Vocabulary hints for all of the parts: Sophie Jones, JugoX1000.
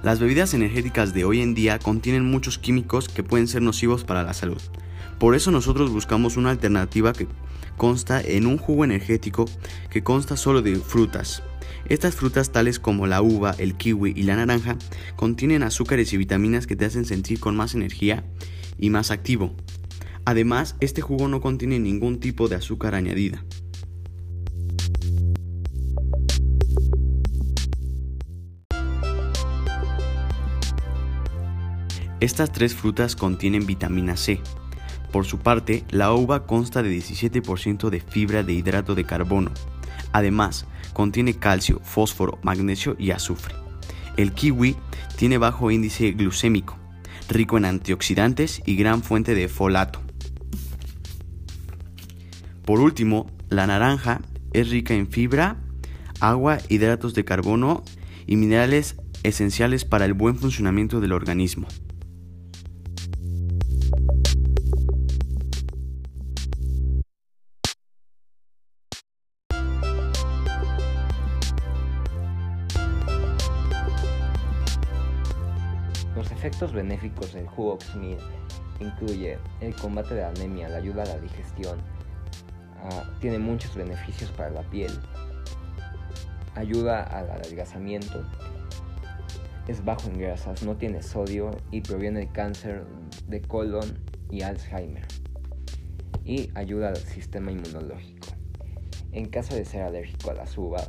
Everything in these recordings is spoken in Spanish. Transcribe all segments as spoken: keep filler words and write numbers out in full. Las bebidas energéticas de hoy en día contienen muchos químicos que pueden ser nocivos para la salud. Por eso nosotros buscamos una alternativa que consta en un jugo energético que consta solo de frutas. Estas frutas tales como la uva, el kiwi y la naranja contienen azúcares y vitaminas que te hacen sentir con más energía y más activo. Además, este jugo no contiene ningún tipo de azúcar añadida. Estas tres frutas contienen vitamina ce. Por su parte, la uva consta de diecisiete por ciento de fibra de hidrato de carbono. Además, contiene calcio, fósforo, magnesio y azufre. El kiwi tiene bajo índice glucémico, rico en antioxidantes y gran fuente de folato. Por último, la naranja es rica en fibra, agua, hidratos de carbono y minerales esenciales para el buen funcionamiento del organismo. Los efectos benéficos del jugo X mil incluye el combate de la anemia, la ayuda a la digestión, uh, tiene muchos beneficios para la piel, ayuda al adelgazamiento, es bajo en grasas, no tiene sodio y previene el cáncer de colon y Alzheimer, y ayuda al sistema inmunológico. En caso de ser alérgico a las uvas,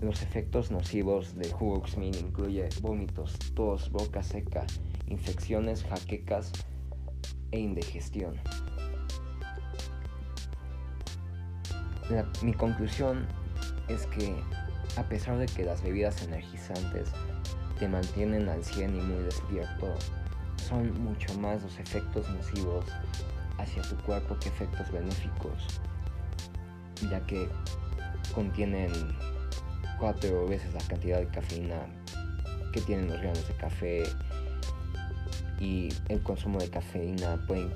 los efectos nocivos del jugo X mil incluye vómitos, tos, boca seca, infecciones, jaquecas e indigestión. La, mi conclusión es que, a pesar de que las bebidas energizantes te mantienen al cien y muy despierto, son mucho más los efectos nocivos hacia tu cuerpo que efectos benéficos, ya que contienen cuatro veces la cantidad de cafeína que tienen los granos de café, y el consumo de cafeína puede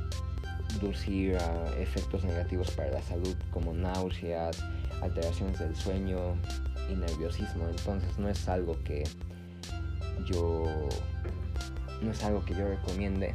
inducir a efectos negativos para la salud como náuseas, alteraciones del sueño y nerviosismo. Entonces no es algo que yo no es algo que yo recomiende.